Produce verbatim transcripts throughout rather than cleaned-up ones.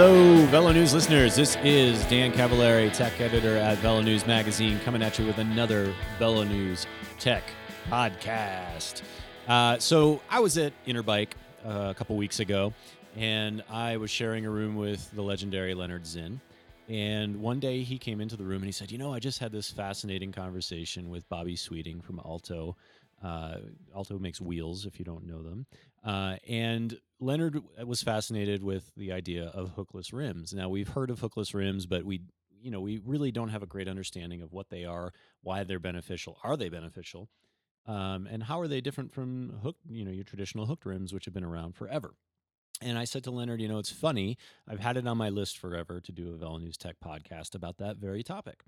Hello, VeloNews listeners. This is Dan Cavallari, tech editor at VeloNews Magazine, coming at you with another VeloNews Tech podcast. Uh, so I was at Interbike uh, a couple weeks ago, and I was sharing a room with the legendary Leonard Zinn. And one day he came into the room and he said, you know, I just had this fascinating conversation with Bobby Sweeting from Alto. Uh, Alto makes wheels, if you don't know them. Uh, and Leonard was fascinated with the idea of hookless rims. Now, we've heard of hookless rims, but we, you know, we really don't have a great understanding of what they are, why they're beneficial, are they beneficial, um, and how are they different from hook, you know, your traditional hooked rims, which have been around forever. And I said to Leonard, you know, it's funny, I've had it on my list forever to do a VeloNews Tech podcast about that very topic.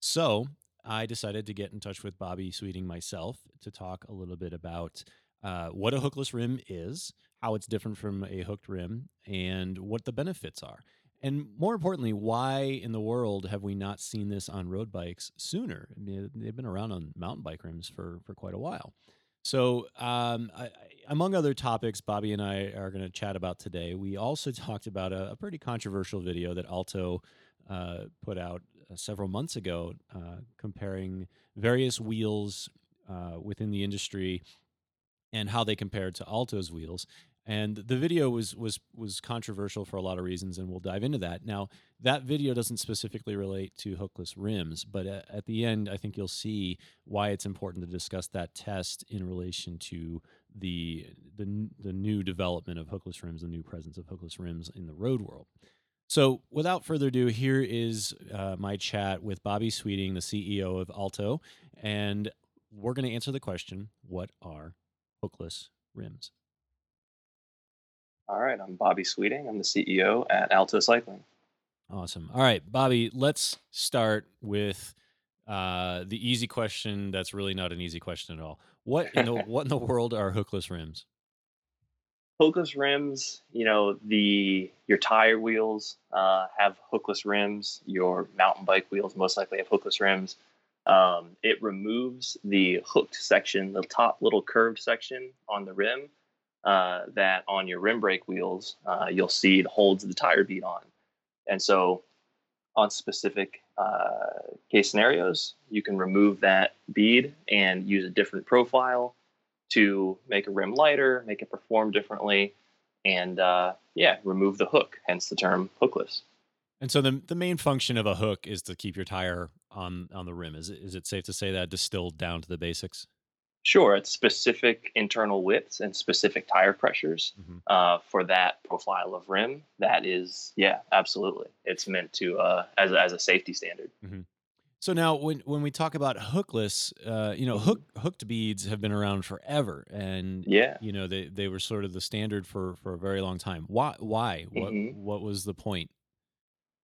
So I decided to get in touch with Bobby Sweeting myself to talk a little bit about uh, what a hookless rim is, how it's different from a hooked rim, and what the benefits are. And more importantly, why in the world have we not seen this on road bikes sooner? I mean, they've been around on mountain bike rims for, for quite a while. So um, I, among other topics, Bobby and I are going to chat about today. We also talked about a, a pretty controversial video that Alto uh, put out uh, several months ago, uh, comparing various wheels uh, within the industry and how they compared to Alto's wheels. And the video was was was controversial for a lot of reasons, and we'll dive into that. Now, that video doesn't specifically relate to hookless rims, but at the end, I think you'll see why it's important to discuss that test in relation to the the, the new development of hookless rims, the new presence of hookless rims in the road world. So without further ado, here is uh, my chat with Bobby Sweeting, the C E O of Alto, and we're going to answer the question, what are hookless rims? All right, I'm Bobby Sweeting. I'm the C E O at Alto Cycling. Awesome. All right, Bobby, let's start with uh, the easy question that's really not an easy question at all. What in the, what in the world are hookless rims? Hookless rims, you know, the your tire wheels uh, have hookless rims. Your mountain bike wheels most likely have hookless rims. Um, it removes the hooked section, the top little curved section on the rim. Uh, that on your rim brake wheels, uh, you'll see it holds the tire bead on. And so on specific uh, case scenarios, you can remove that bead and use a different profile to make a rim lighter, make it perform differently, and uh, yeah, remove the hook, hence the term hookless. And so the the main function of a hook is to keep your tire on, on the rim. Is it, is it safe to say that distilled down to the basics? Sure, it's specific internal widths and specific tire pressures mm-hmm. uh, for that profile of rim. That is, yeah, absolutely. It's meant to uh, as a, as a safety standard. Mm-hmm. So now, when when we talk about hookless, uh, you know, hook hooked beads have been around forever, and yeah, you know, they, they were sort of the standard for, for a very long time. Why? Why? Mm-hmm. What what was the point?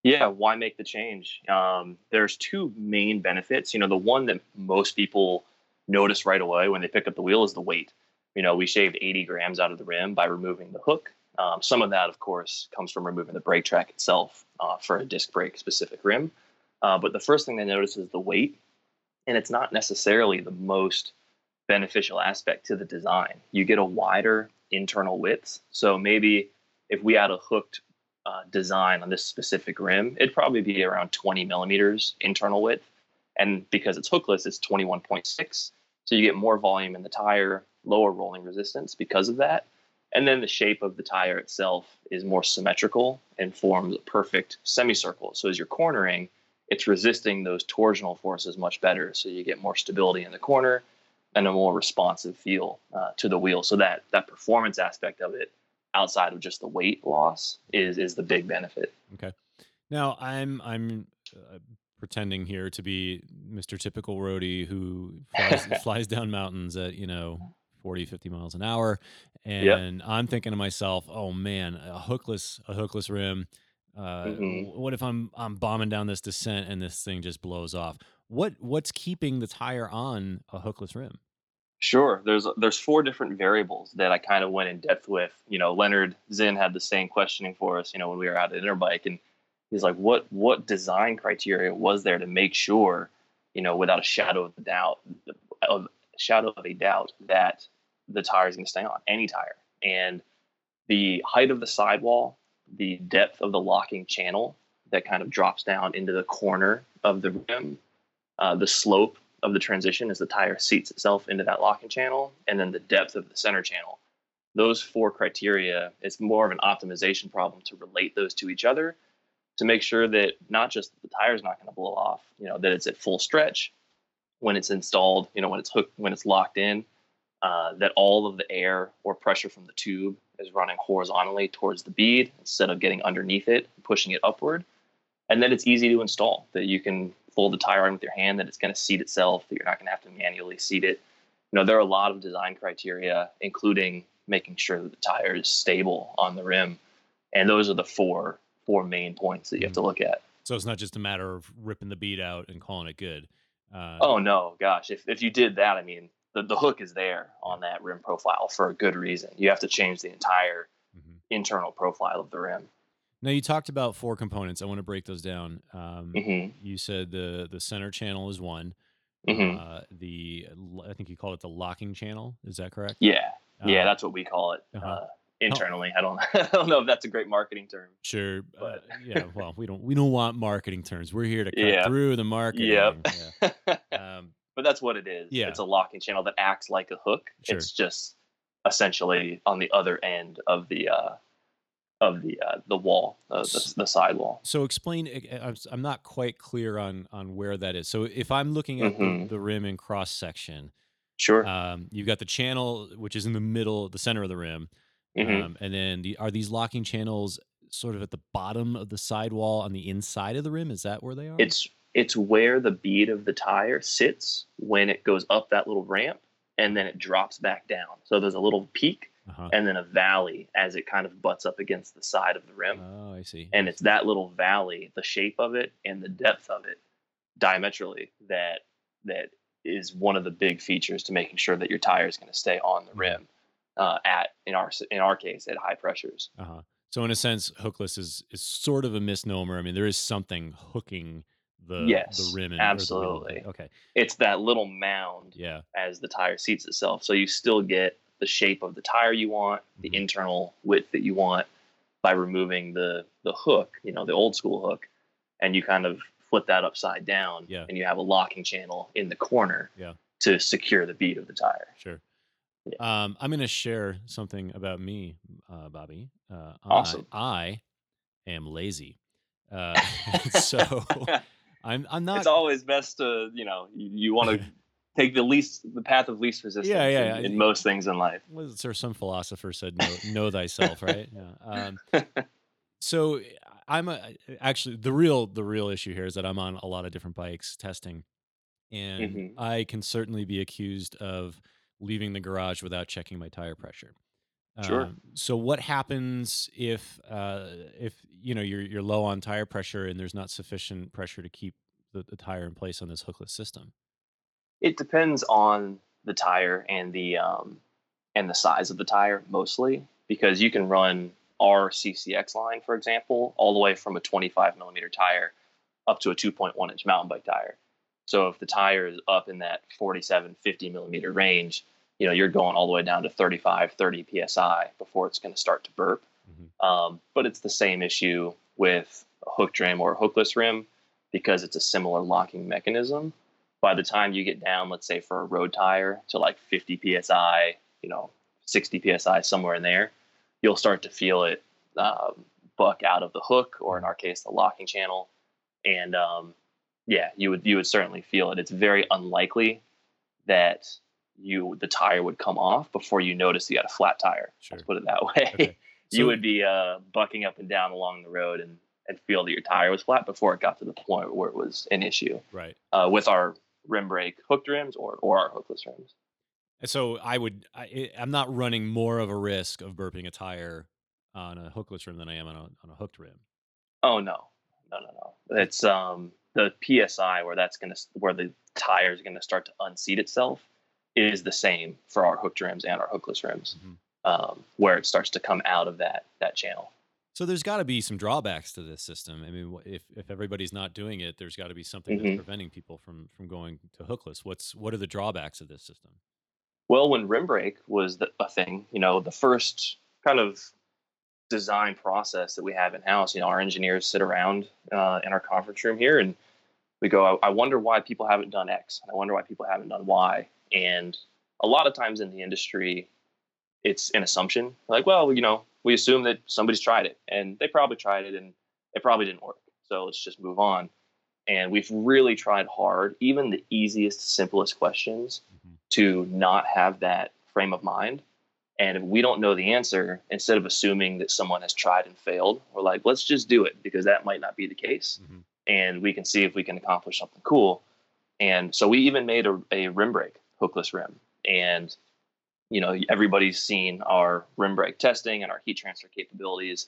Yeah, why make the change? Um, there's two main benefits. You know, the one that most people notice right away when they pick up the wheel is the weight. You know, we shaved eighty grams out of the rim by removing the hook. Um, some of that, of course, comes from removing the brake track itself uh, for a disc brake specific rim. Uh, but the first thing they notice is the weight, and it's not necessarily the most beneficial aspect to the design. You get a wider internal width. So maybe if we had a hooked uh, design on this specific rim, it'd probably be around twenty millimeters internal width, and because it's hookless, it's twenty-one point six. So you get more volume in the tire, lower rolling resistance because of that. And then the shape of the tire itself is more symmetrical and forms a perfect semicircle. So as you're cornering, it's resisting those torsional forces much better. So you get more stability in the corner and a more responsive feel uh, to the wheel. So that that performance aspect of it, outside of just the weight loss, is is the big benefit. Okay. Now I'm I'm. Uh... pretending here to be Mister Typical Roadie who flies, flies down mountains at, you know, forty, fifty miles an hour. And yep. I'm thinking to myself, oh man, a hookless, a hookless rim. Uh, mm-hmm. What if I'm, I'm bombing down this descent and this thing just blows off? What, what's keeping the tire on a hookless rim? Sure. There's, there's four different variables that I kind of went in depth with. You know, Leonard Zinn had the same questioning for us, you know, when we were out at Interbike, and he's like, what what design criteria was there to make sure, you know, without a shadow of a doubt, of shadow of a doubt that the tire is going to stay on, any tire? And the height of the sidewall the depth of the locking channel that kind of drops down into the corner of the rim. Uh, the slope of the transition as the tire seats itself into that locking channel, and then the depth of the center channel. Those four criteria, it's more of an optimization problem to relate those to each other to make sure that not just the tire is not going to blow off, you know, that it's at full stretch when it's installed, you know, when it's hooked, when it's locked in, uh, that all of the air or pressure from the tube is running horizontally towards the bead instead of getting underneath it and pushing it upward. And that it's easy to install, that you can fold the tire on with your hand, that it's going to seat itself, that you're not going to have to manually seat it. You know, there are a lot of design criteria, including making sure that the tire is stable on the rim. And those are the four four main points that you have to look at. So it's not just a matter of ripping the bead out and calling it good. Uh, oh, no, gosh. If if you did that, I mean, the, the hook is there on that rim profile for a good reason. You have to change the entire mm-hmm. internal profile of the rim. Now, you talked about four components. I want to break those down. Um, mm-hmm. You said the the center channel is one. Mm-hmm. Uh, the I think you call it the locking channel. Is that correct? Yeah. Uh, yeah, that's what we call it uh-huh. uh, internally. Oh. I don't I don't know if that's a great marketing term. Sure. But uh, yeah, well, we don't we don't want marketing terms. We're here to cut yeah. through the marketing. Yep. Yeah. Um, but that's what it is. Yeah. It's a locking channel that acts like a hook. Sure. It's just essentially on the other end of the uh of the uh, the wall, uh, the, the sidewall. So explain, I'm not quite clear on on where that is. So if I'm looking at mm-hmm. the, the rim in cross section, sure. Um, you've got the channel, which is in the middle, the center of the rim. Mm-hmm. Um, and then the, are these locking channels sort of at the bottom of the sidewall on the inside of the rim? Is that where they are? It's it's where the bead of the tire sits when it goes up that little ramp, and then it drops back down. So there's a little peak. Uh-huh. And then a valley as it kind of butts up against the side of the rim. Oh, I see. And I it's see. That little valley, the shape of it and the depth of it diametrically, that that is one of the big features to making sure that your tire is going to stay on the rim uh, at in our in our case at high pressures. Uh-huh. So in a sense, hookless is is sort of a misnomer. I mean, there is something hooking the yes, the rim. And, absolutely. The rim. Okay. It's that little mound yeah. as the tire seats itself. So you still get the shape of the tire you want, the mm-hmm. internal width that you want by removing the the hook, you know, the old school hook, and you kind of flip that upside down yeah. and you have a locking channel in the corner yeah. to secure the bead of the tire. Sure. Yeah. Um, I'm going to share something about me, uh, Bobby. Uh, awesome. I, I am lazy. Uh, so I'm, I'm not. It's always best to, you know, you, you want to take the least, the path of least resistance yeah, yeah, in, in most things in life. Was there some philosopher said, know, know thyself, right? Yeah. Um, so I'm a, actually the real, the real issue here is that I'm on a lot of different bikes testing, and mm-hmm. I can certainly be accused of leaving the garage without checking my tire pressure. Sure. Um, so what happens if, uh, if, you know, you're, you're low on tire pressure and there's not sufficient pressure to keep the, the tire in place on this hookless system? It depends on the tire and the um, and the size of the tire mostly, because you can run our C C X line, for example, all the way from a twenty-five millimeter tire up to a two point one inch mountain bike tire. So if the tire is up in that forty-seven, fifty millimeter range, you know, you're going all the way down to thirty-five, thirty P S I before it's going to start to burp. Mm-hmm. Um, but it's the same issue with a hooked rim or a hookless rim because it's a similar locking mechanism. By the time you get down, let's say for a road tire to like fifty P S I, you know, sixty P S I, somewhere in there, you'll start to feel it uh, buck out of the hook, or in our case, the locking channel. And um, yeah, you would you would certainly feel it. It's very unlikely that you the tire would come off before you notice you had a flat tire. Sure. Let's put it that way. Okay. So you would be uh, bucking up and down along the road and, and feel that your tire was flat before it got to the point where it was an issue. Right. Uh, with our rim brake hooked rims or or our hookless rims. And so I would I, I'm not running more of a risk of burping a tire on a hookless rim than I am on a on a hooked rim. Oh no, no no no. It's um the P S I where that's gonna where the tire is gonna start to unseat itself is the same for our hooked rims and our hookless rims, mm-hmm. um, where it starts to come out of that that channel. So there's got to be some drawbacks to this system. I mean, if, if everybody's not doing it, there's got to be something mm-hmm. that's preventing people from, from going to hookless. What's what are the drawbacks of this system? Well, when rim brake was the, a thing, you know, the first kind of design process that we have in-house. You know, our engineers sit around uh, in our conference room here and we go, I, I wonder why people haven't done X. I wonder why people haven't done Y. And a lot of times in the industry, it's an assumption. Like, well, you know, we assume that somebody's tried it and they probably tried it and it probably didn't work. So let's just move on. And we've really tried hard, even the easiest, simplest questions, mm-hmm. to not have that frame of mind. And if we don't know the answer, instead of assuming that someone has tried and failed, we're like, let's just do it because that might not be the case. Mm-hmm. And we can see if we can accomplish something cool. And so we even made a, a rim brake, hookless rim. And, you know, everybody's seen our rim brake testing and our heat transfer capabilities,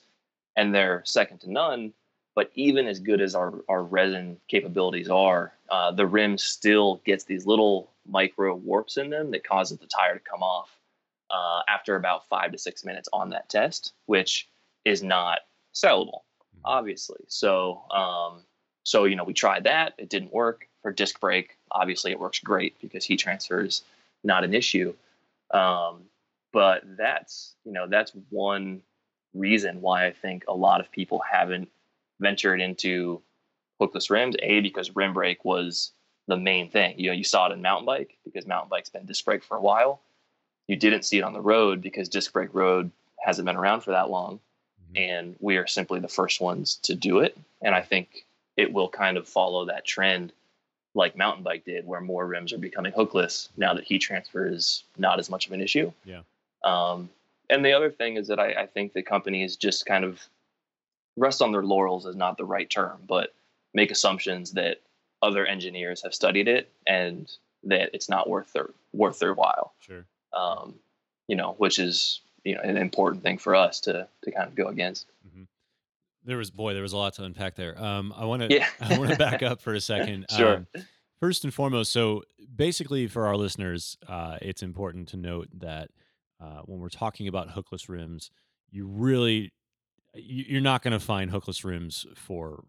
and they're second to none. But even as good as our, our resin capabilities are, uh, the rim still gets these little micro warps in them that causes the tire to come off uh, after about five to six minutes on that test, which is not sellable, obviously. So, um, so you know, we tried that. It didn't work. For disc brake, obviously, it works great because heat transfer is not an issue. Um, but that's, you know, that's one reason why I think a lot of people haven't ventured into hookless rims, A, because rim brake was the main thing. You know, you saw it in mountain bike because mountain bike's been disc brake for a while. You didn't see it on the road because disc brake road hasn't been around for that long. Mm-hmm. And we are simply the first ones to do it. And I think it will kind of follow that trend like mountain bike did, where more rims are becoming hookless now that heat transfer is not as much of an issue. Yeah. Um, and the other thing is that I, I think the companies just kind of rest on their laurels is not the right term, but make assumptions that other engineers have studied it and that it's not worth their, worth their while. Sure. Um, you know, which is, you know, an important thing for us to, to kind of go against. Mm-hmm. There was, boy, there was a lot to unpack there. Um, I want to, yeah. I want to back up for a second. Sure. Um, first and foremost, so basically for our listeners, uh, it's important to note that uh, when we're talking about hookless rims, you really, you're not going to find hookless rims for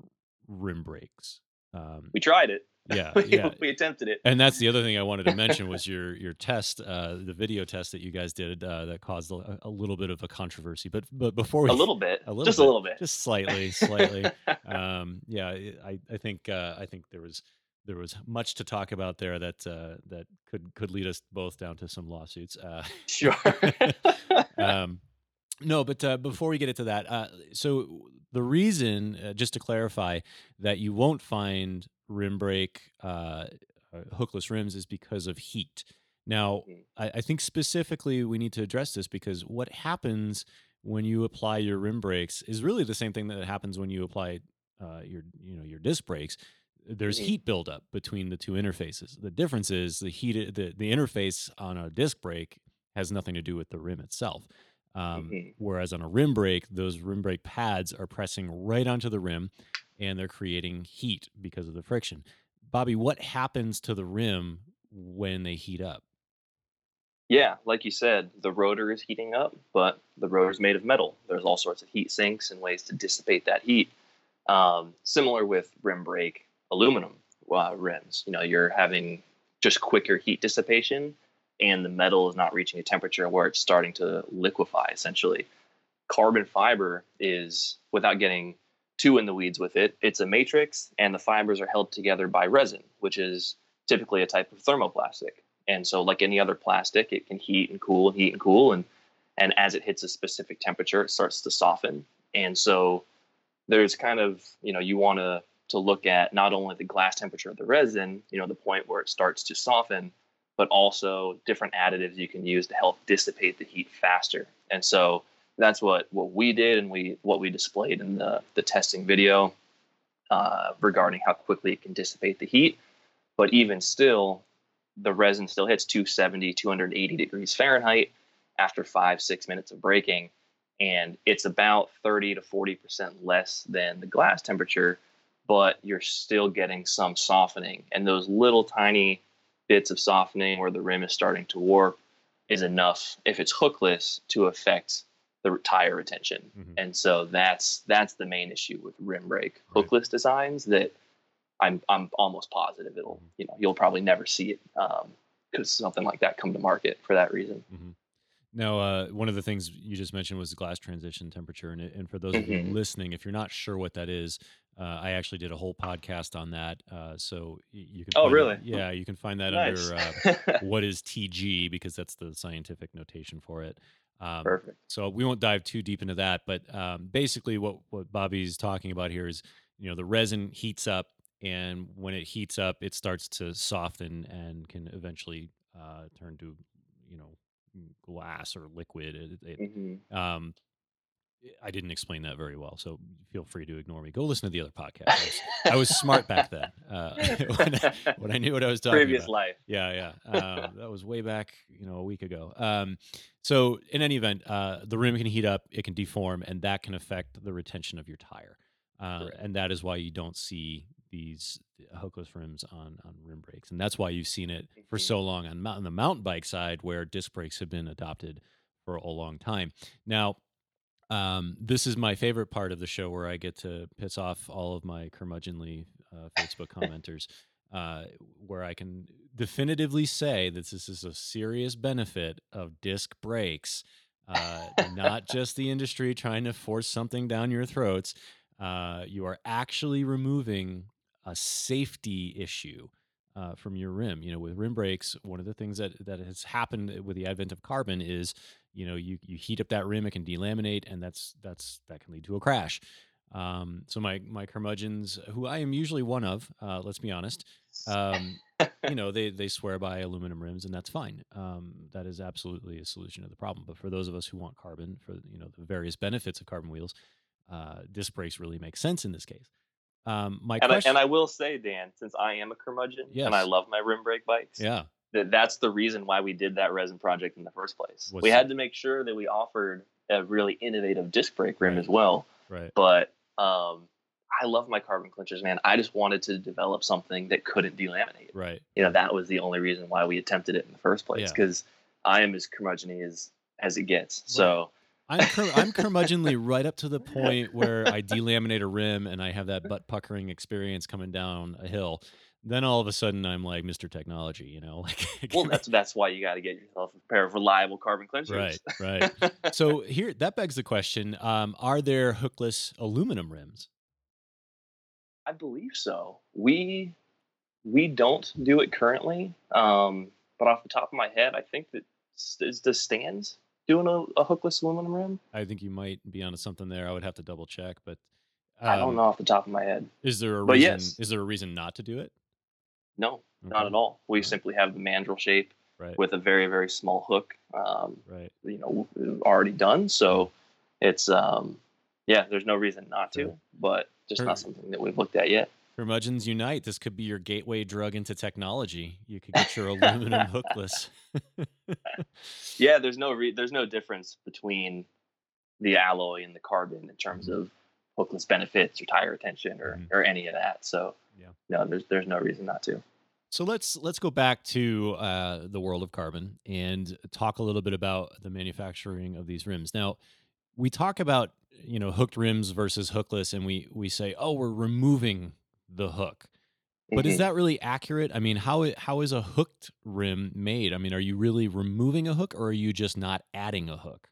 rim brakes. Um, we tried it. Yeah, we, yeah. We attempted it. And that's the other thing I wanted to mention was your your test, uh, the video test that you guys did uh, that caused a, a little bit of a controversy. But but before we a little bit, a little just bit, a little bit, just slightly, slightly. um, yeah, I I think uh, I think there was there was much to talk about there that uh, that could could lead us both down to some lawsuits. Uh, sure. um, No, but uh, before we get into that, uh, so the reason, uh, just to clarify, that you won't find rim brake, uh, hookless rims is because of heat. Now, I, I think specifically we need to address this because what happens when you apply your rim brakes is really the same thing that happens when you apply uh, your, you know, your disc brakes. There's heat buildup between the two interfaces. The difference is the heat, the, the interface on a disc brake has nothing to do with the rim itself. Um, mm-hmm. Whereas on a rim brake, those rim brake pads are pressing right onto the rim and they're creating heat because of the friction. Bobby, what happens to the rim when they heat up? Yeah, like you said, the rotor is heating up, but the rotor is made of metal. There's all sorts of heat sinks and ways to dissipate that heat. Um, similar with rim brake aluminum uh, rims. You know, you're having just quicker heat dissipation, and the metal is not reaching a temperature where it's starting to liquefy, essentially. Carbon fiber is, without getting too in the weeds with it, it's a matrix, and the fibers are held together by resin, which is typically a type of thermoplastic. And so like any other plastic, it can heat and cool and heat and cool, and, and as it hits a specific temperature, it starts to soften. And so there's kind of, you know, you want to to look at not only the glass temperature of the resin, you know, the point where it starts to soften, but also different additives you can use to help dissipate the heat faster. And so that's what, what we did and we what we displayed in the, the testing video uh, regarding how quickly it can dissipate the heat. But even still, the resin still hits two seventy, two eighty degrees Fahrenheit after five, six minutes of braking. And it's about thirty to forty percent less than the glass temperature, but you're still getting some softening. And those little tiny bits of softening where the rim is starting to warp is enough, if it's hookless, to affect the tire retention. Mm-hmm. And so that's that's the main issue with rim brake right. hookless designs that I'm I'm almost positive it'll mm-hmm. you know you'll probably never see it um, because something like that come to market for that reason. Mm-hmm. Now, uh, one of the things you just mentioned was glass transition temperature. And, and for those mm-hmm. of you listening, if you're not sure what that is, uh, I actually did a whole podcast on that. Uh, so you can, oh, really? That, yeah, you can find that nice. under uh, what is T G, because that's the scientific notation for it. Um, Perfect. So we won't dive too deep into that, but um, basically what, what Bobby's talking about here is, you know, the resin heats up, and when it heats up, it starts to soften and can eventually uh, turn to, you know, glass or liquid. It, it, mm-hmm. um, I didn't explain that very well, so feel free to ignore me. Go listen to the other podcast. I was, I was smart back then uh, when, I, when I knew what I was talking Previous about. Previous life. Yeah, yeah. Uh, that was way back, you know, a week ago. Um, so in any event, uh, the rim can heat up, it can deform, and that can affect the retention of your tire. Uh, and that is why you don't see these hookless rims on, on rim brakes. And that's why you've seen it for so long on, on the mountain bike side, where disc brakes have been adopted for a long time. Now, Um, this is my favorite part of the show, where I get to piss off all of my curmudgeonly uh, Facebook commenters, uh, where I can definitively say that this is a serious benefit of disc brakes, uh, not just the industry trying to force something down your throats. Uh, you are actually removing a safety issue uh, from your rim. You know, with rim brakes, one of the things that, that has happened with the advent of carbon is, you know, you, you heat up that rim, it can delaminate, and that's that's that can lead to a crash. Um, so my my curmudgeons, who I am usually one of, uh, let's be honest, um, you know, they they swear by aluminum rims, and that's fine. Um, that is absolutely a solution to the problem. But for those of us who want carbon, for, you know, the various benefits of carbon wheels, uh, disc brakes really make sense in this case. Um, my and, question- I, and I will say, Dan, since I am a curmudgeon, yes, and I love my rim brake bikes, yeah, that's the reason why we did that resin project in the first place. What's we had that? to make sure that we offered a really innovative disc brake rim, right, as well. Right. But um, I love my carbon clinchers, man. I just wanted to develop something that couldn't delaminate. Right. You know, that was the only reason why we attempted it in the first place, because yeah. I am as curmudgeon-y as, as it gets. Right. So I'm cur- I'm curmudgeonly right up to the point where I delaminate a rim and I have that butt puckering experience coming down a hill. Then all of a sudden I'm like Mister Technology, you know. Like, well, that's that's why you got to get yourself a pair of reliable carbon clinchers. Right, right. So here, that begs the question: um, are there hookless aluminum rims? I believe so. We we don't do it currently, um, but off the top of my head, I think that is the Stans doing a, a hookless aluminum rim. I think you might be onto something there. I would have to double check, but um, I don't know off the top of my head. Is there a but reason? Yes. Is there a reason not to do it? No, not okay. at all. We right. simply have the mandrel shape right. with a very, very small hook, um, right. you know, already done. So it's, um, yeah, there's no reason not to, sure. but just Cur- not something that we've looked at yet. Curmudgeons unite. This could be your gateway drug into technology. You could get your aluminum hookless. yeah, there's no re- there's no difference between the alloy and the carbon in terms mm-hmm. of hookless benefits or tire retention or, mm-hmm. or any of that. So, yeah. No, there's there's no reason not to. So let's let's go back to uh, the world of carbon and talk a little bit about the manufacturing of these rims. Now, we talk about, you know, hooked rims versus hookless, and we we say, oh, we're removing the hook. But mm-hmm. is that really accurate? I mean, how how is a hooked rim made? I mean, are you really removing a hook, or are you just not adding a hook?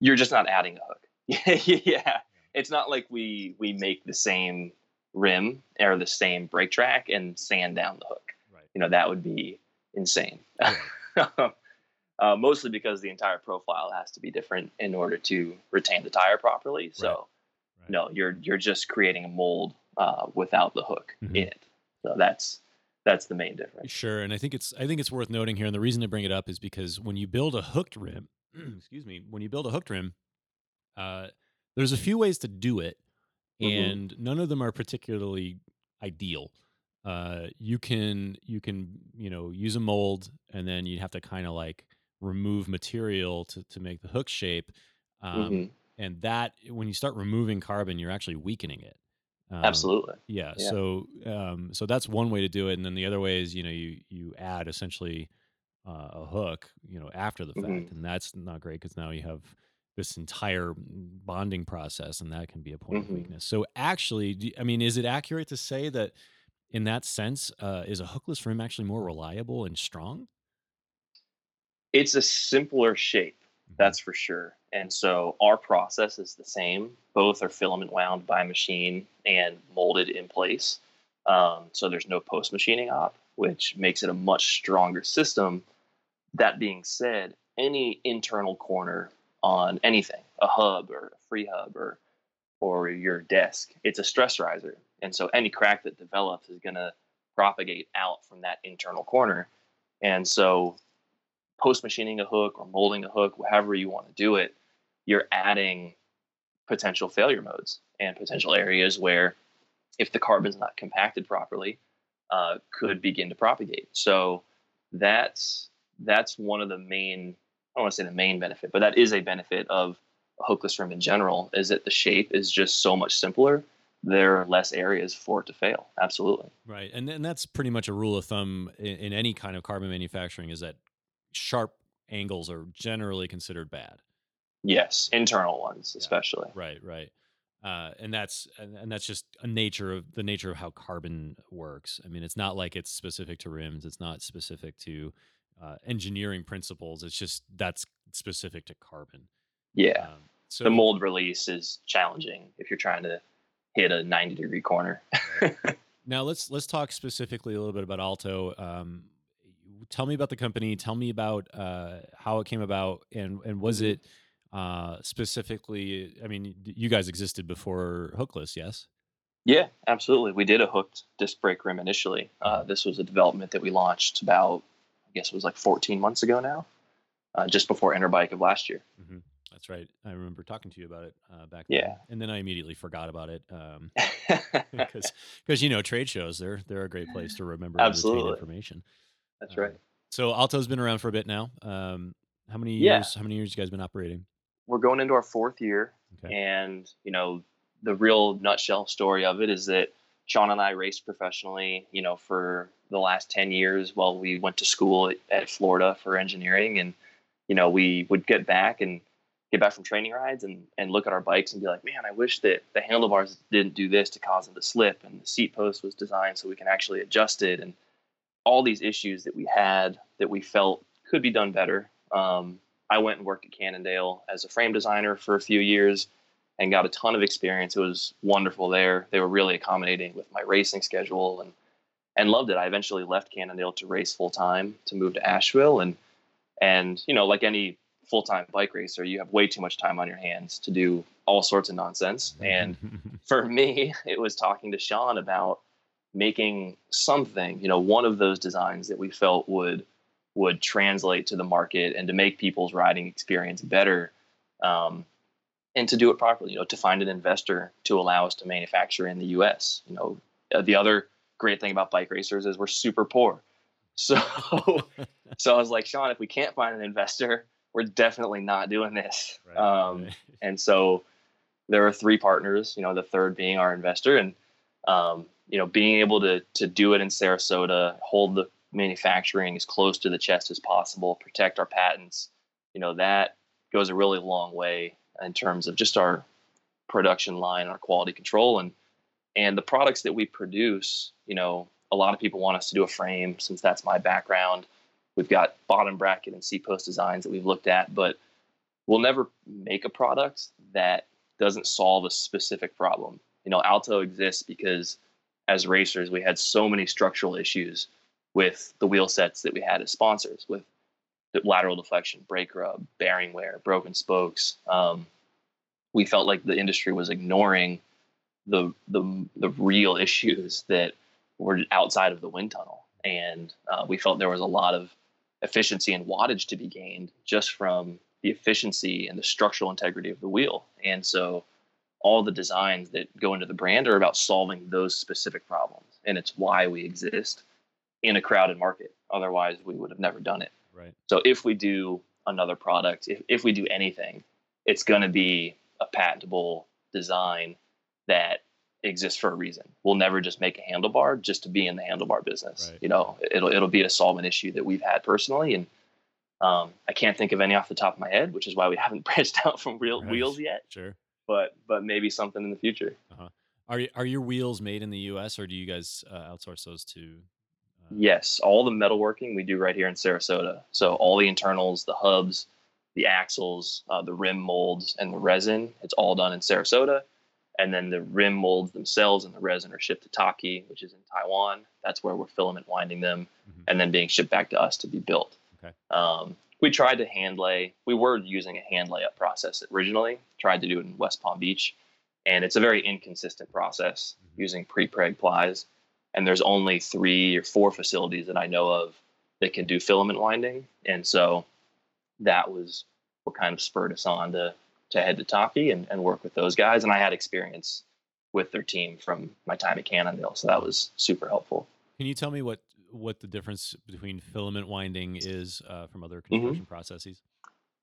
You're just not adding a hook. yeah, it's not like we we make the same rim or the same brake track and sand down the hook. Right. You know, that would be insane. Right. uh, mostly because the entire profile has to be different in order to retain the tire properly. So, right. Right. no, you're you're just creating a mold uh, without the hook mm-hmm. in it. So that's that's the main difference. Sure, and I think it's I think it's worth noting here, and the reason to bring it up is because when you build a hooked rim, excuse me, when you build a hooked rim, uh, there's a few ways to do it. And mm-hmm. none of them are particularly ideal. Uh, you can, you can, you know, use a mold, and then you have to kind of like remove material to, to make the hook shape. Um, mm-hmm. And that, when you start removing carbon, you're actually weakening it. Um, Absolutely. Yeah, yeah. So, um, so that's one way to do it. And then the other way is, you know, you, you add essentially uh, a hook, you know, after the fact, mm-hmm. and that's not great, because now you have this entire bonding process, and that can be a point mm-hmm. of weakness. So actually, do, I mean, is it accurate to say that in that sense, uh, is a hookless rim actually more reliable and strong? it's a simpler shape, that's for sure. And so our process is the same. Both are filament wound by machine and molded in place. Um, so there's no post-machining op, which makes it a much stronger system. That being said, any internal corner on anything, a hub or a free hub or or your desk, it's a stress riser. And so any crack that develops is going to propagate out from that internal corner. And so post-machining a hook or molding a hook, however you want to do it, you're adding potential failure modes and potential areas where, if the carbon's not compacted properly, uh, could begin to propagate. So that's that's one of the main, I don't want to say the main benefit, but that is a benefit of a hookless rim in general, is that the shape is just so much simpler. There are less areas for it to fail. Absolutely. Right. And and that's pretty much a rule of thumb in, in any kind of carbon manufacturing, is that sharp angles are generally considered bad. Yes. Internal ones, yeah. Especially. Right. Right. Uh, and that's, and that's just a nature of the nature of how carbon works. I mean, it's not like it's specific to rims. It's not specific to uh, engineering principles. It's just, that's specific to carbon. Yeah. Um, so the mold release is challenging if you're trying to hit a ninety degree corner. Now let's, let's talk specifically a little bit about Alto. Um, tell me about the company. Tell me about uh, how it came about, and, and was it uh, specifically, I mean, you guys existed before hookless, yes? Yeah, absolutely. We did a hooked disc brake rim initially. Uh, this was a development that we launched about, I guess it was like fourteen months ago now, uh, just before Interbike of last year. Mm-hmm. That's right. I remember talking to you about it uh, back yeah. then, and then I immediately forgot about it um, because, because you know, trade shows, they're they're a great place to remember and retain information. That's right. Uh, so Alto's been around for a bit now. Um, how many yeah. years? How many years you guys been operating? We're going into our fourth year, okay. And you know, the real nutshell story of it is that Sean and I raced professionally, you know, for the last ten years while we went to school at, at Florida for engineering, and you know, we would get back and get back from training rides and and look at our bikes and be like, man, I wish that the handlebars didn't do this to cause them to slip, and the seat post was designed so we can actually adjust it, and all these issues that we had that we felt could be done better. Um, I went and worked at Cannondale as a frame designer for a few years and got a ton of experience. It was wonderful there. They were really accommodating with my racing schedule and, and loved it. I eventually left Cannondale to race full time, to move to Asheville. And, and, you know, like any full-time bike racer, you have way too much time on your hands to do all sorts of nonsense. And for me, it was talking to Sean about making something, you know, one of those designs that we felt would would translate to the market and to make people's riding experience better, um, and to do it properly, you know, to find an investor to allow us to manufacture in the U S. You know, the other great thing about bike racers is we're super poor. So, so I was like, Sean, if we can't find an investor, we're definitely not doing this. Right, um, right. And so there are three partners, you know, the third being our investor, and, um, you know, being able to to do it in Sarasota, hold the manufacturing as close to the chest as possible, protect our patents, you know, that goes a really long way in terms of just our production line, our quality control, and and the products that we produce. You know, a lot of people want us to do a frame, since that's my background. We've got bottom bracket and seat post designs that we've looked at, but we'll never make a product that doesn't solve a specific problem. You know, Alto exists because as racers, we had so many structural issues with the wheel sets that we had as sponsors, with the lateral deflection, brake rub, bearing wear, broken spokes. Um, we felt like the industry was ignoring the, the the real issues that were outside of the wind tunnel. And uh, we felt there was a lot of efficiency and wattage to be gained just from the efficiency and the structural integrity of the wheel. And so all the designs that go into the brand are about solving those specific problems, and it's why we exist in a crowded market. Otherwise, we would have never done it. Right. So if we do another product, if, if we do anything, it's going to be a patentable design that exists for a reason. We'll never just make a handlebar just to be in the handlebar business. Right. You know, it'll it'll be to solve an issue that we've had personally, and um, I can't think of any off the top of my head, which is why we haven't branched out from real right. wheels yet. Sure. But but maybe something in the future. Uh-huh. Are are your wheels made in the U S, or do you guys uh, outsource those to Uh, yes, all the metalworking we do right here in Sarasota. So all the internals, the hubs, the axles, uh, the rim molds, and the resin, it's all done in Sarasota. And then the rim molds themselves and the resin are shipped to Taki, which is in Taiwan. That's where we're filament winding them, mm-hmm. and then being shipped back to us to be built. Okay. Um, we tried to hand lay. We were using a hand layup process originally, tried to do it in West Palm Beach. And it's a very inconsistent process mm-hmm. using pre-preg plies. And there's only three or four facilities that I know of that can do filament winding. And so that was what kind of spurred us on to to head to Taki and, and work with those guys. And I had experience with their team from my time at Cannondale. So that was super helpful. Can you tell me what, what the difference between filament winding is uh, from other construction mm-hmm. processes?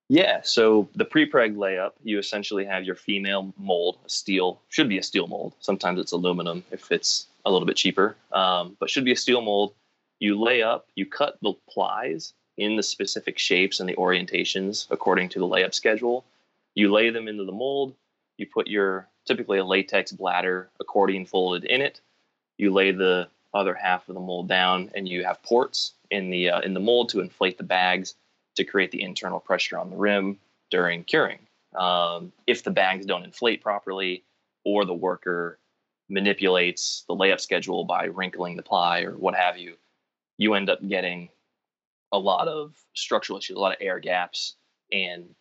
Yeah. So the pre-preg layup, you essentially have your female mold, a steel, should be a steel mold. Sometimes it's aluminum if it's a little bit cheaper, um, but should be a steel mold. You lay up, you cut the plies in the specific shapes and the orientations according to the layup schedule. You lay them into the mold, you put your, typically a latex bladder accordion folded in it, you lay the other half of the mold down, and you have ports in the uh, in the mold to inflate the bags to create the internal pressure on the rim during curing. Um, if the bags don't inflate properly, or the worker manipulates the layup schedule by wrinkling the ply or what have you, you end up getting a lot of structural issues, a lot of air gaps, and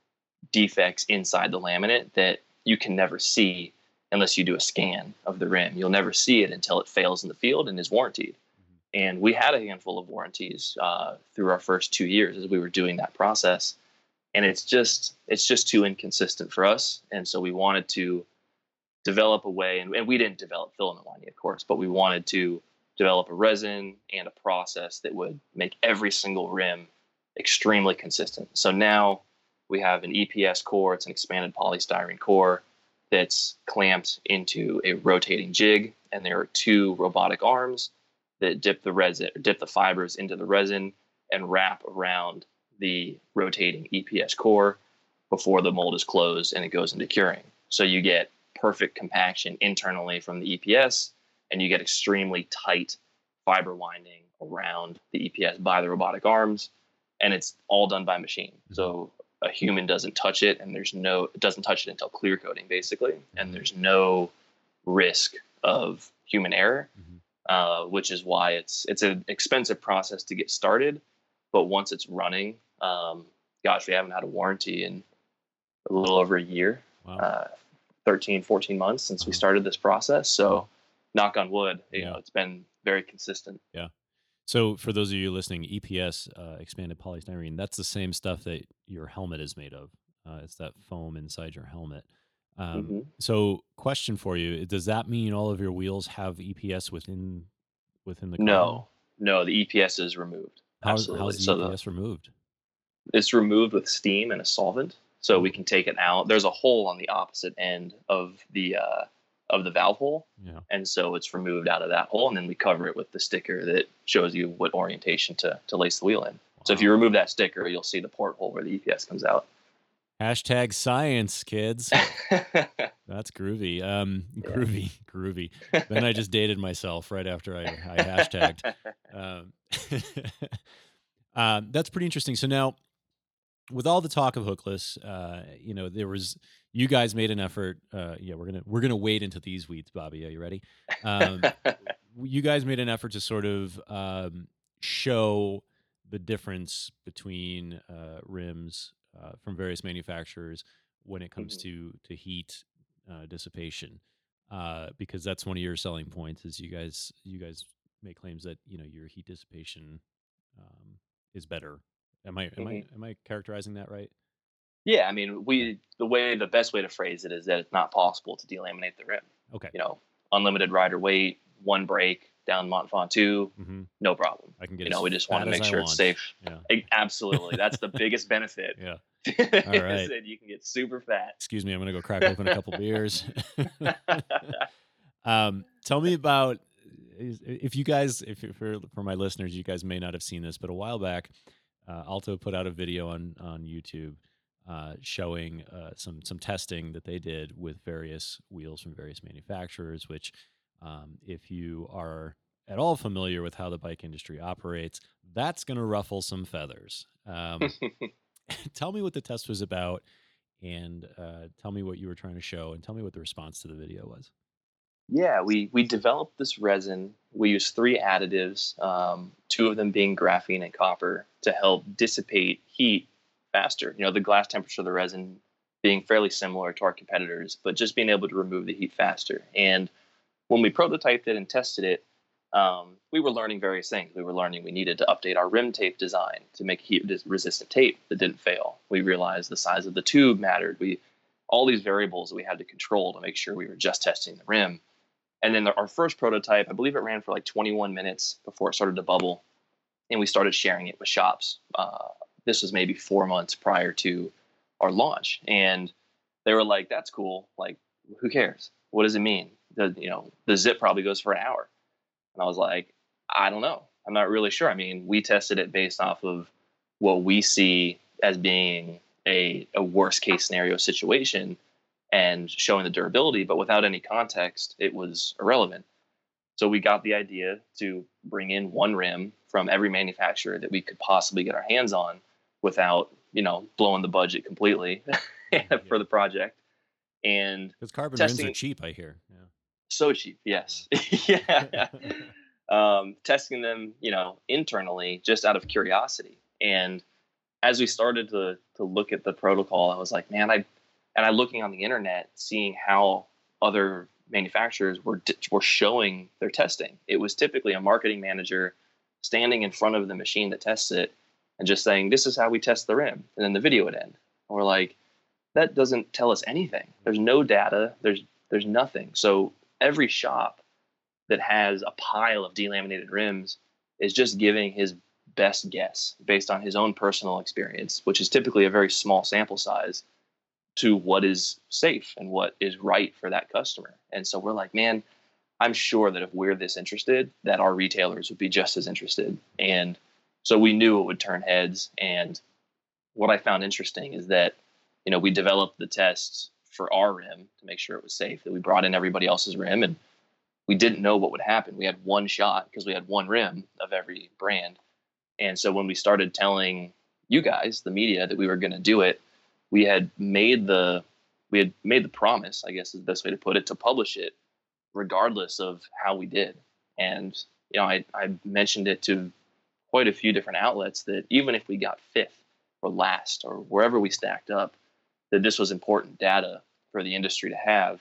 defects inside the laminate that you can never see unless you do a scan of the rim. You'll never see it until it fails in the field and is warrantied. Mm-hmm. And we had a handful of warranties uh, through our first two years as we were doing that process. And it's just, it's just too inconsistent for us. And so we wanted to develop a way, and, and we didn't develop filament winding, of course, but we wanted to develop a resin and a process that would make every single rim extremely consistent. So now we have an E P S core, it's an expanded polystyrene core that's clamped into a rotating jig, and there are two robotic arms that dip the resin, dip the fibers into the resin and wrap around the rotating E P S core before the mold is closed and it goes into curing. So you get perfect compaction internally from the E P S, and you get extremely tight fiber winding around the E P S by the robotic arms, and it's all done by machine. So a human doesn't touch it, and there's no, it doesn't touch it until clear coating, basically. And there's no risk of human error, mm-hmm. uh, which is why it's, it's an expensive process to get started. But once it's running, um, gosh, we haven't had a warranty in a little over a year, wow. uh, thirteen, fourteen months since we started this process. So wow. knock on wood, you yeah. know, it's been very consistent. Yeah. So for those of you listening, E P S, uh, expanded polystyrene, that's the same stuff that your helmet is made of. Uh, it's that foam inside your helmet. Um, mm-hmm. So question for you, does that mean all of your wheels have E P S within within the car? No, no, the E P S is removed. How, Absolutely. How is the so E P S the, removed? It's removed with steam and a solvent, so we can take it out. There's a hole on the opposite end of the uh of the valve hole. Yeah. And so it's removed out of that hole, and then we cover it with the sticker that shows you what orientation to, to lace the wheel in. Wow. So if you remove that sticker, you'll see the porthole where the E P S comes out. Hashtag science, kids. That's groovy. Um, yeah. Groovy, groovy. Then I just dated myself right after I, I hashtagged. Um, uh, that's pretty interesting. So now, with all the talk of hookless, uh, you know, there was, you guys made an effort. Uh, yeah, we're going to, we're going to wade into these weeds, Bobby. Are you ready? Um, you guys made an effort to sort of um, show the difference between uh, rims uh, from various manufacturers when it comes mm-hmm. to, to heat uh, dissipation, uh, because that's one of your selling points is you guys, you guys make claims that, you know, your heat dissipation um, is better. Am I am mm-hmm. I am I characterizing that right? Yeah, I mean, we the way the best way to phrase it is that it's not possible to delaminate the rim. Okay, you know, unlimited rider weight, one break down Mont Ventoux, mm-hmm. no problem. I can get. You know, we just want to make sure it's safe. Yeah. It, absolutely, that's the biggest benefit. Yeah, all right. Is that you can get super fat. Excuse me, I'm going to go crack open a couple beers. um, tell me about if you guys, if for for my listeners, you guys may not have seen this, but a while back. Uh, Alto put out a video on on YouTube uh, showing uh, some some testing that they did with various wheels from various manufacturers. Which, um, if you are at all familiar with how the bike industry operates, that's going to ruffle some feathers. Um, tell me what the test was about, and uh, tell me what you were trying to show, and tell me what the response to the video was. Yeah, we, we developed this resin. We used three additives, um, two of them being graphene and copper, to help dissipate heat faster. You know, the glass temperature of the resin being fairly similar to our competitors, but just being able to remove the heat faster. And when we prototyped it and tested it, um, we were learning various things. We were learning we needed to update our rim tape design to make heat-resistant tape that didn't fail. We realized the size of the tube mattered. We all these variables that we had to control to make sure we were just testing the rim. And then our first prototype, I believe it ran for like twenty-one minutes before it started to bubble, and we started sharing it with shops. Uh, this was maybe four months prior to our launch, and they were like, "That's cool. Like, who cares? What does it mean? The, you know, the Zipp probably goes for an hour." And I was like, "I don't know. I'm not really sure. I mean, we tested it based off of what we see as being a, a worst case scenario situation." And showing the durability, but without any context, it was irrelevant. So we got the idea to bring in one rim from every manufacturer that we could possibly get our hands on without, you know, blowing the budget completely yeah. for the project. And because carbon testing, rims are cheap, I hear. Yeah. So cheap, yes. yeah. um, testing them, you know, internally just out of curiosity. And as we started to to look at the protocol, I was like, man, I And I'm looking on the internet, seeing how other manufacturers were were showing their testing. It was typically a marketing manager standing in front of the machine that tests it and just saying, "This is how we test the rim," and then the video would end. And we're like, that doesn't tell us anything. There's no data. There's there's nothing. So every shop that has a pile of delaminated rims is just giving his best guess based on his own personal experience, which is typically a very small sample size, to what is safe and what is right for that customer. And so we're like, man, I'm sure that if we're this interested, that our retailers would be just as interested. And so we knew it would turn heads. And what I found interesting is that, you know, we developed the tests for our rim to make sure it was safe, that we brought in everybody else's rim, and we didn't know what would happen. We had one shot because we had one rim of every brand. And so when we started telling you guys, the media, that we were going to do it, We had made the we had made the promise, I guess is the best way to put it, to publish it regardless of how we did. And, you know, I, I mentioned it to quite a few different outlets that even if we got fifth or last or wherever we stacked up, that this was important data for the industry to have.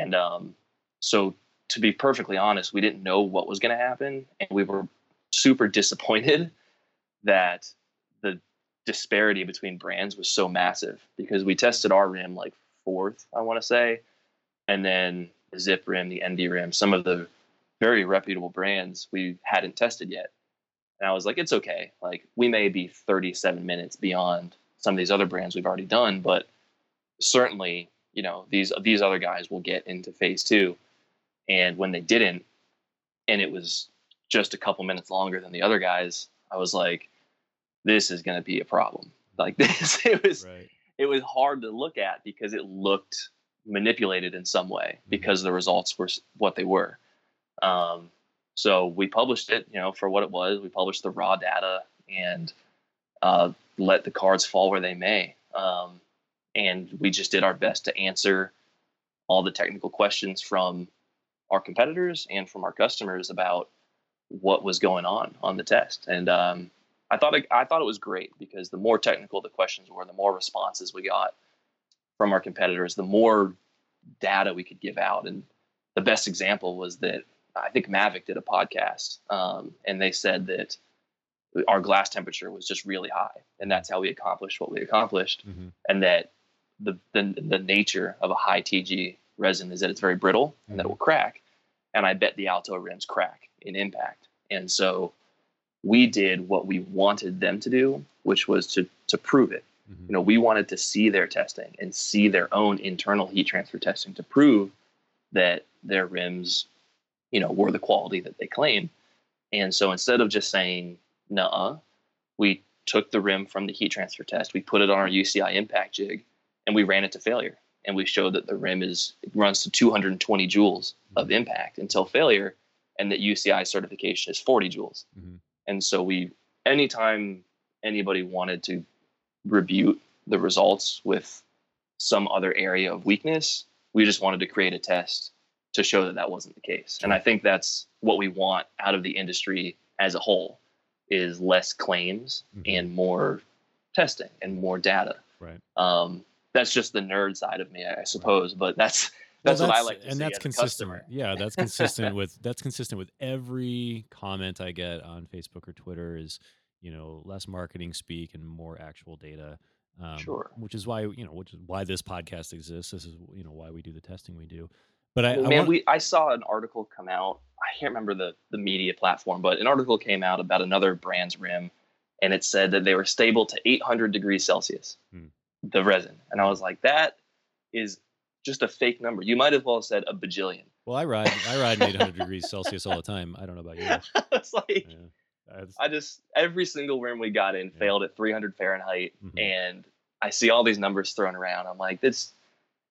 And um, so to be perfectly honest, we didn't know what was going to happen. And we were super disappointed that the disparity between brands was so massive, because we tested our rim like fourth, I want to say, and then the Zipp rim, the N D rim, some of the very reputable brands we hadn't tested yet. And I was like, it's okay. Like, we may be thirty-seven minutes beyond some of these other brands we've already done, but certainly, you know, these, these other guys will get into phase two. And when they didn't, and it was just a couple minutes longer than the other guys, I was like, this is going to be a problem. Like this, it was, right. It was hard to look at because it looked manipulated in some way because the results were what they were. Um, so we published it, you know, for what it was. We published the raw data and uh, let the cards fall where they may. Um, and we just did our best to answer all the technical questions from our competitors and from our customers about what was going on on the test. And, um, I thought it, I thought it was great because the more technical the questions were, the more responses we got from our competitors, the more data we could give out. And the best example was that I think Mavic did a podcast, um, and they said that our glass temperature was just really high, and that's how we accomplished what we accomplished. Mm-hmm. And that the, the the nature of a high T G resin is that it's very brittle, mm-hmm. and that it will crack. And I bet the Alto rims crack in impact. And so we did what we wanted them to do, which was to to prove it. Mm-hmm. You know, we wanted to see their testing and see their own internal heat transfer testing to prove that their rims, you know, were the quality that they claim. And so instead of just saying, nuh-uh, we took the rim from the heat transfer test, we put it on our U C I impact jig, and we ran it to failure. And we showed that the rim is it runs to two hundred twenty joules of impact until failure. and that U C I certification is forty joules. Mm-hmm. And so we, anytime anybody wanted to rebuke the results with some other area of weakness, we just wanted to create a test to show that that wasn't the case. And I think that's what we want out of the industry as a whole, is less claims mm-hmm. and more testing and more data. Right. Um, that's just the nerd side of me, I suppose, right. but that's, that's, well, that's what I like to and see. And that's consistent. Yeah. That's consistent with, that's consistent with every comment I get on Facebook or Twitter is, you know, less marketing speak and more actual data. Um, sure. Which is why, you know, which is why this podcast exists. This is, you know, why we do the testing we do. But I, well, I man, want... we I saw an article come out. I can't remember the the media platform, but an article came out about another brand's rim, and it said that they were stable to eight hundred degrees Celsius, hmm. the resin. And I was like, that is just a fake number. You might as well have said a bajillion. Well, I ride I ride eight hundred degrees Celsius all the time. I don't know about you. It's like. Yeah. I just, every single rim we got in yeah. failed at three hundred Fahrenheit. Mm-hmm. And I see all these numbers thrown around. I'm like, this,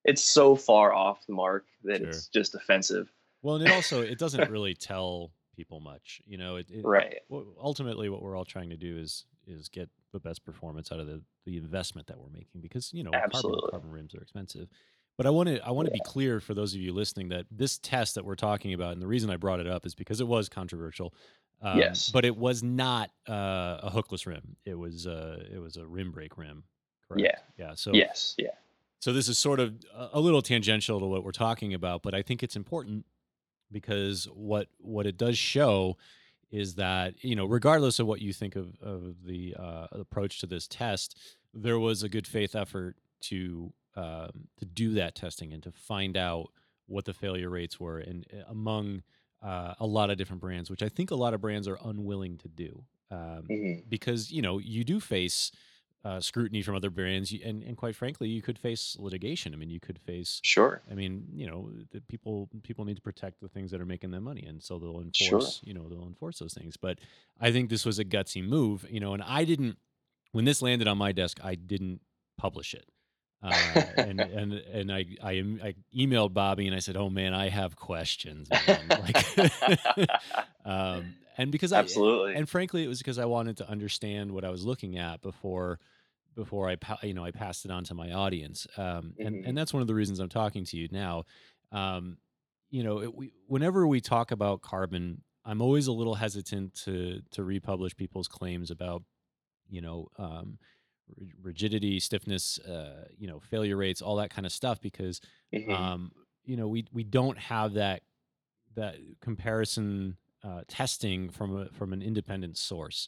it's so far off the mark that sure. it's just offensive. Well, and it also, it doesn't really tell people much, you know, it, it, right. Ultimately what we're all trying to do is, is get the best performance out of the, the investment that we're making, because, you know, carbon, carbon rims are expensive. But I want to I want to yeah. be clear for those of you listening that this test that we're talking about, and the reason I brought it up is because it was controversial. Um, yes, but it was not uh, a hookless rim. It was uh, it was a rim brake rim. Correct? Yeah. Yeah. So yes. Yeah. So this is sort of a little tangential to what we're talking about, but I think it's important because what what it does show is that, you know, regardless of what you think of of the uh, approach to this test, there was a good faith effort to uh, to do that testing and to find out what the failure rates were, and among Uh, a lot of different brands, which I think a lot of brands are unwilling to do, um, mm-hmm. because, you know, you do face uh, scrutiny from other brands, and, and quite frankly, you could face litigation. I mean, you could face sure. I mean, you know, the people people need to protect the things that are making them money, and so they'll enforce, sure. you know, they'll enforce those things. But I think this was a gutsy move, you know. And I didn't, when this landed on my desk, I didn't publish it. Uh, and, and, and I, I, I emailed Bobby and I said, oh man, I have questions. Man. Like, um, and because I, absolutely. And frankly, it was because I wanted to understand what I was looking at before, before I, you know, I passed it on to my audience. Um, mm-hmm. and, and that's one of the reasons I'm talking to you now. Um, you know, it, we, whenever we talk about carbon, I'm always a little hesitant to, to republish people's claims about, you know, um, rigidity, stiffness, uh, you know, failure rates, all that kind of stuff, because, mm-hmm. um, you know, we, we don't have that, that comparison, uh, testing from, a, from an independent source.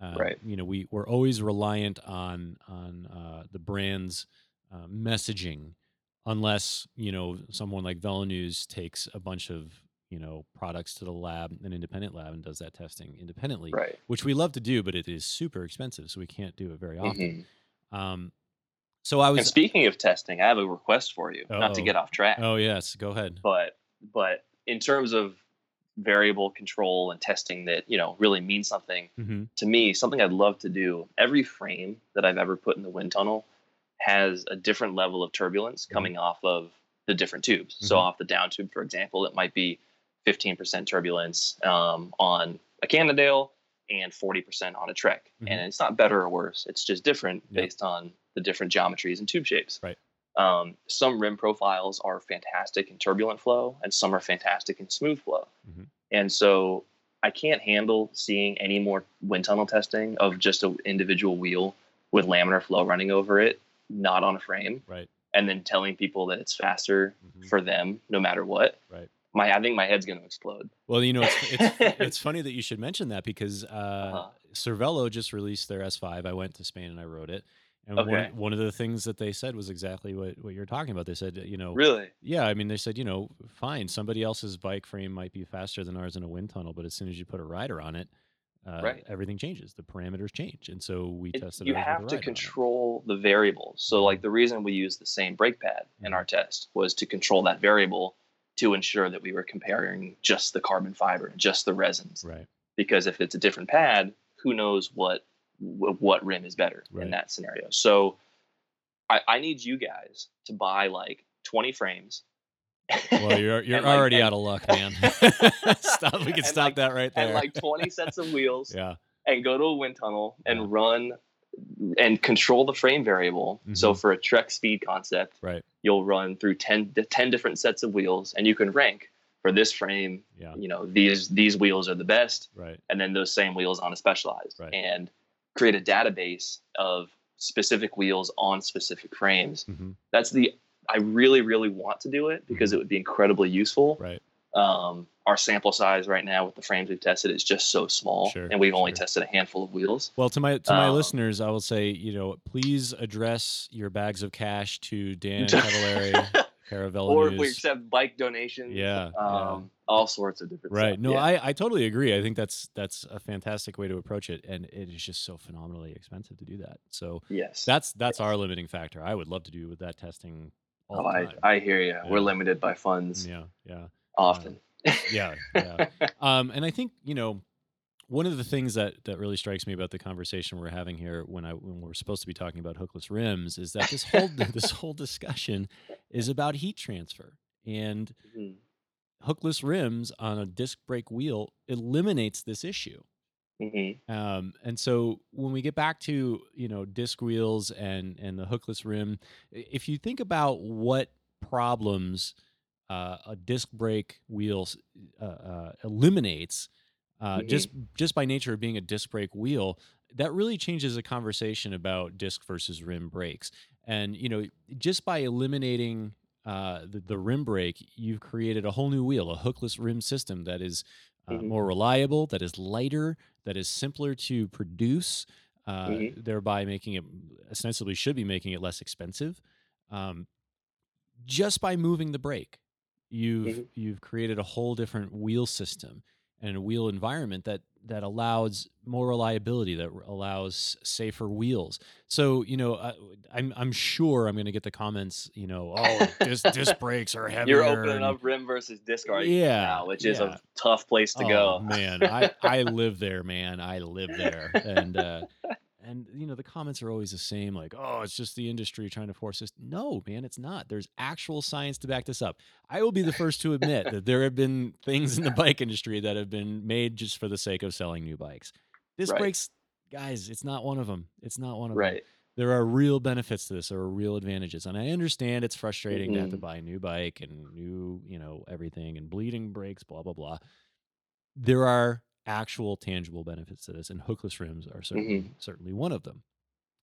Uh, right. You know, we we're always reliant on, on, uh, the brand's, uh, messaging, unless, you know, someone like VeloNews takes a bunch of, you know, products to the lab, an independent lab, and does that testing independently, right. which we love to do, but it is super expensive, so we can't do it very often. Mm-hmm. Um, so I was. And speaking of testing, I have a request for you, oh. not to get off track. Oh yes, go ahead. But but in terms of variable control and testing that, you know, really means something mm-hmm. to me, something I'd love to do. Every frame that I've ever put in the wind tunnel has a different level of turbulence mm-hmm. coming off of the different tubes. Mm-hmm. So off the down tube, for example, it might be fifteen percent turbulence um, on a Cannondale and forty percent on a Trek. Mm-hmm. And it's not better or worse. It's just different yep. based on the different geometries and tube shapes. Right. Um, some rim profiles are fantastic in turbulent flow, and some are fantastic in smooth flow. Mm-hmm. And so I can't handle seeing any more wind tunnel testing of just an individual wheel with laminar flow running over it, not on a frame. Right. And then telling people that it's faster mm-hmm. for them no matter what. Right. My, I think my head's going to explode. Well, you know, it's it's, it's funny that you should mention that, because uh, uh-huh. Cervelo just released their S five. I went to Spain and I rode it. And okay. one, one of the things that they said was exactly what, what you're talking about. They said, you know. Really? Yeah, I mean, they said, you know, fine, somebody else's bike frame might be faster than ours in a wind tunnel, but as soon as you put a rider on it, uh, right. everything changes. The parameters change. And so we it, tested it. You have to control the variables. So, like, the reason we used the same brake pad mm-hmm. in our test was to control that variable, to ensure that we were comparing just the carbon fiber and just the resins. Right. Because if it's a different pad, who knows what what rim is better right. in that scenario. So I, I need you guys to buy like twenty frames Well, you're you're like, already and, out of luck, man. Stop. We can stop like, that right there. And like twenty sets of wheels. Yeah. And go to a wind tunnel and yeah. run and control the frame variable. Mm-hmm. So for a Trek speed concept, right. you'll run through ten to ten different sets of wheels, and you can rank for this frame. Yeah. You know, these these wheels are the best. Right. And then those same wheels on a Specialized. Right. And create a database of specific wheels on specific frames. Mm-hmm. That's the I really, really want to do it because mm-hmm. it would be incredibly useful. Right. Um, our sample size right now with the frames we've tested is just so small, sure, and we've only sure. tested a handful of wheels. Well, to my to my um, listeners, I will say, you know, please address your bags of cash to Dan Cavallari, Caravella or News. If we accept bike donations, yeah, um, yeah. all sorts of different. Right? Stuff. No, yeah. I, I totally agree. I think that's that's a fantastic way to approach it, and it is just so phenomenally expensive to do that. So yes, that's that's yes. our limiting factor. I would love to do with that testing. All oh, I I hear you. Yeah. We're limited by funds. Yeah, yeah. Often. Uh, yeah. Yeah. um, and I think, you know, one of the things that, that really strikes me about the conversation we're having here when I, when we're supposed to be talking about hookless rims is that this whole, this whole discussion is about heat transfer, and mm-hmm. hookless rims on a disc brake wheel eliminates this issue. Mm-hmm. Um, and so when we get back to, you know, disc wheels and, and the hookless rim, if you think about what problems Uh, a disc brake wheel uh, uh, eliminates uh, mm-hmm. just just by nature of being a disc brake wheel, that really changes the conversation about disc versus rim brakes. And you know, just by eliminating uh, the, the rim brake, you've created a whole new wheel, a hookless rim system that is uh, mm-hmm. more reliable, that is lighter, that is simpler to produce, uh, mm-hmm. thereby making it ostensibly should be making it less expensive. Um, just by moving the brake. You've mm-hmm. you've created a whole different wheel system and a wheel environment that that allows more reliability, that allows safer wheels. So you know, I, I'm I'm sure I'm going to get the comments. You know, oh, disc, disc brakes are heavier. You're opening and, up rim versus disc argument yeah, now, which yeah. is a tough place to oh, go. Man, I I live there, man. I live there, and uh, and you know the comments are always the same, like, oh, it's just the industry trying to force this. No, man, it's not. There's actual science to back this up. I will be the first to admit that there have been things in the bike industry that have been made just for the sake of selling new bikes. Disc right. brakes, guys, it's not one of them. It's not one of right. them. There are real benefits to this. There are real advantages. And I understand it's frustrating mm-hmm. to have to buy a new bike and new, you know, everything and bleeding brakes, blah, blah, blah. There are actual tangible benefits to this, and hookless rims are certainly mm-hmm. certainly one of them.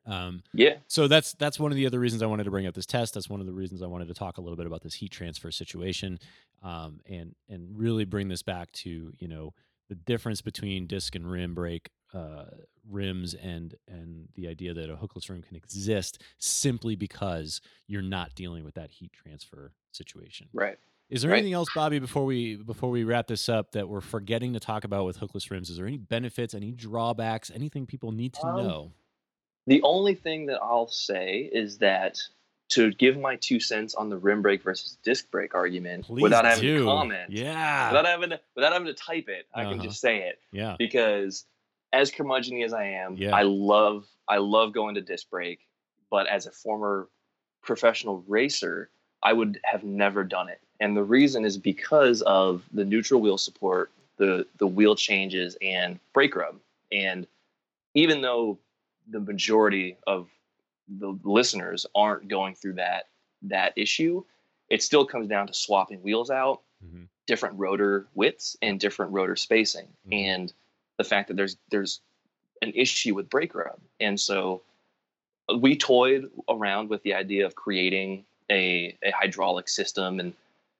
Um, yeah. So that's that's one of the other reasons I wanted to bring up this test. That's one of the reasons I wanted to talk a little bit about this heat transfer situation, um, and and really bring this back to, you know, the difference between disc and rim brake uh, rims, and and the idea that a hookless rim can exist simply because you're not dealing with that heat transfer situation. Right. Is there right. anything else, Bobby, before we before we wrap this up that we're forgetting to talk about with hookless rims? Is there any benefits, any drawbacks, anything people need to um, know? The only thing that I'll say is that to give my two cents on the rim brake versus disc brake argument, Please without do. having to comment, yeah, without having to, without having to type it, I uh-huh. can just say it, yeah, because as curmudgeon-y as I am, yeah. I love I love going to disc brake, but as a former professional racer, I would have never done it. And the reason is because of the neutral wheel support, the the wheel changes, and brake rub. And even though the majority of the listeners aren't going through that that issue, it still comes down to swapping wheels out, mm-hmm. different rotor widths and different rotor spacing, mm-hmm. and the fact that there's there's an issue with brake rub. And so we toyed around with the idea of creating a, a hydraulic system and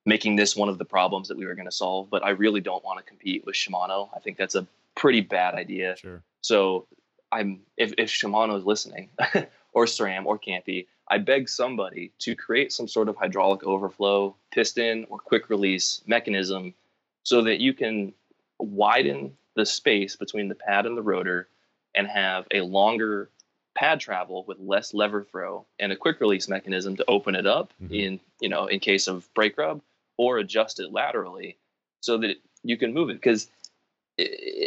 making this one of the problems that we were going to solve, but I really don't want to compete with Shimano. I think that's a pretty bad idea. Sure. So I'm, if, if Shimano is listening or SRAM or Campy, I beg somebody to create some sort of hydraulic overflow piston or quick release mechanism so that you can widen the space between the pad and the rotor and have a longer pad travel with less lever throw and a quick release mechanism to open it up mm-hmm. in, you know, in case of brake rub, or adjust it laterally so that you can move it. Because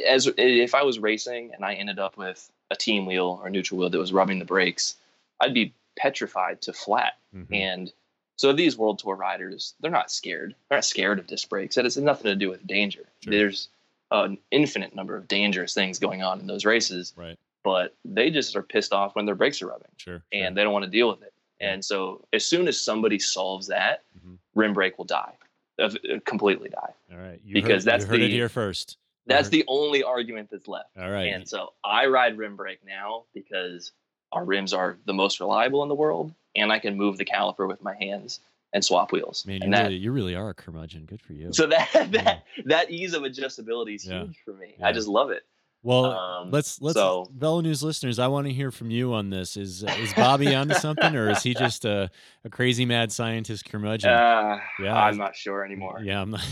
as if I was racing and I ended up with a team wheel or neutral wheel that was rubbing the brakes, I'd be petrified to flat. Mm-hmm. And So these World Tour riders, they're not scared. They're not scared of disc brakes. That has nothing to do with danger. Sure. There's an infinite number of dangerous things going on in those races. Right. But they just are pissed off when their brakes are rubbing. Sure. And sure. they don't want to deal with it. And so as soon as somebody solves that, mm-hmm. rim brake will die, uh, completely die. All right. You because heard, that's you heard the, it here first. That's the only argument that's left. All right. And so I ride rim brake now because our rims are the most reliable in the world, and I can move the caliper with my hands and swap wheels. Man, you, and that, really, you really are a curmudgeon. Good for you. So that that, that ease of adjustability is yeah. huge for me. Yeah. I just love it. Well, um, let's let's so, Velo News listeners, I want to hear from you on this. Is is Bobby onto something, or is he just a, a crazy mad scientist curmudgeon? Uh, yeah, I'm not sure anymore. Yeah, I'm not.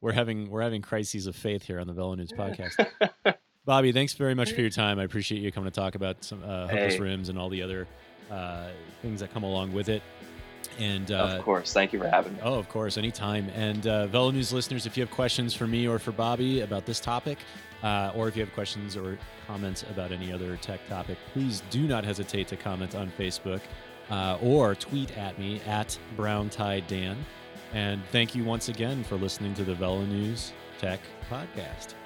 we're having we're having crises of faith here on the Velo News podcast. Bobby, thanks very much for your time. I appreciate you coming to talk about some uh, hookless hey. rims and all the other uh, things that come along with it. And uh, of course, thank you for having me. Oh, of course, anytime. And uh, Velo News listeners, if you have questions for me or for Bobby about this topic, uh, or if you have questions or comments about any other tech topic, please do not hesitate to comment on Facebook uh, or tweet at me at Brown Tie Dan. And thank you once again for listening to the Velo News Tech Podcast.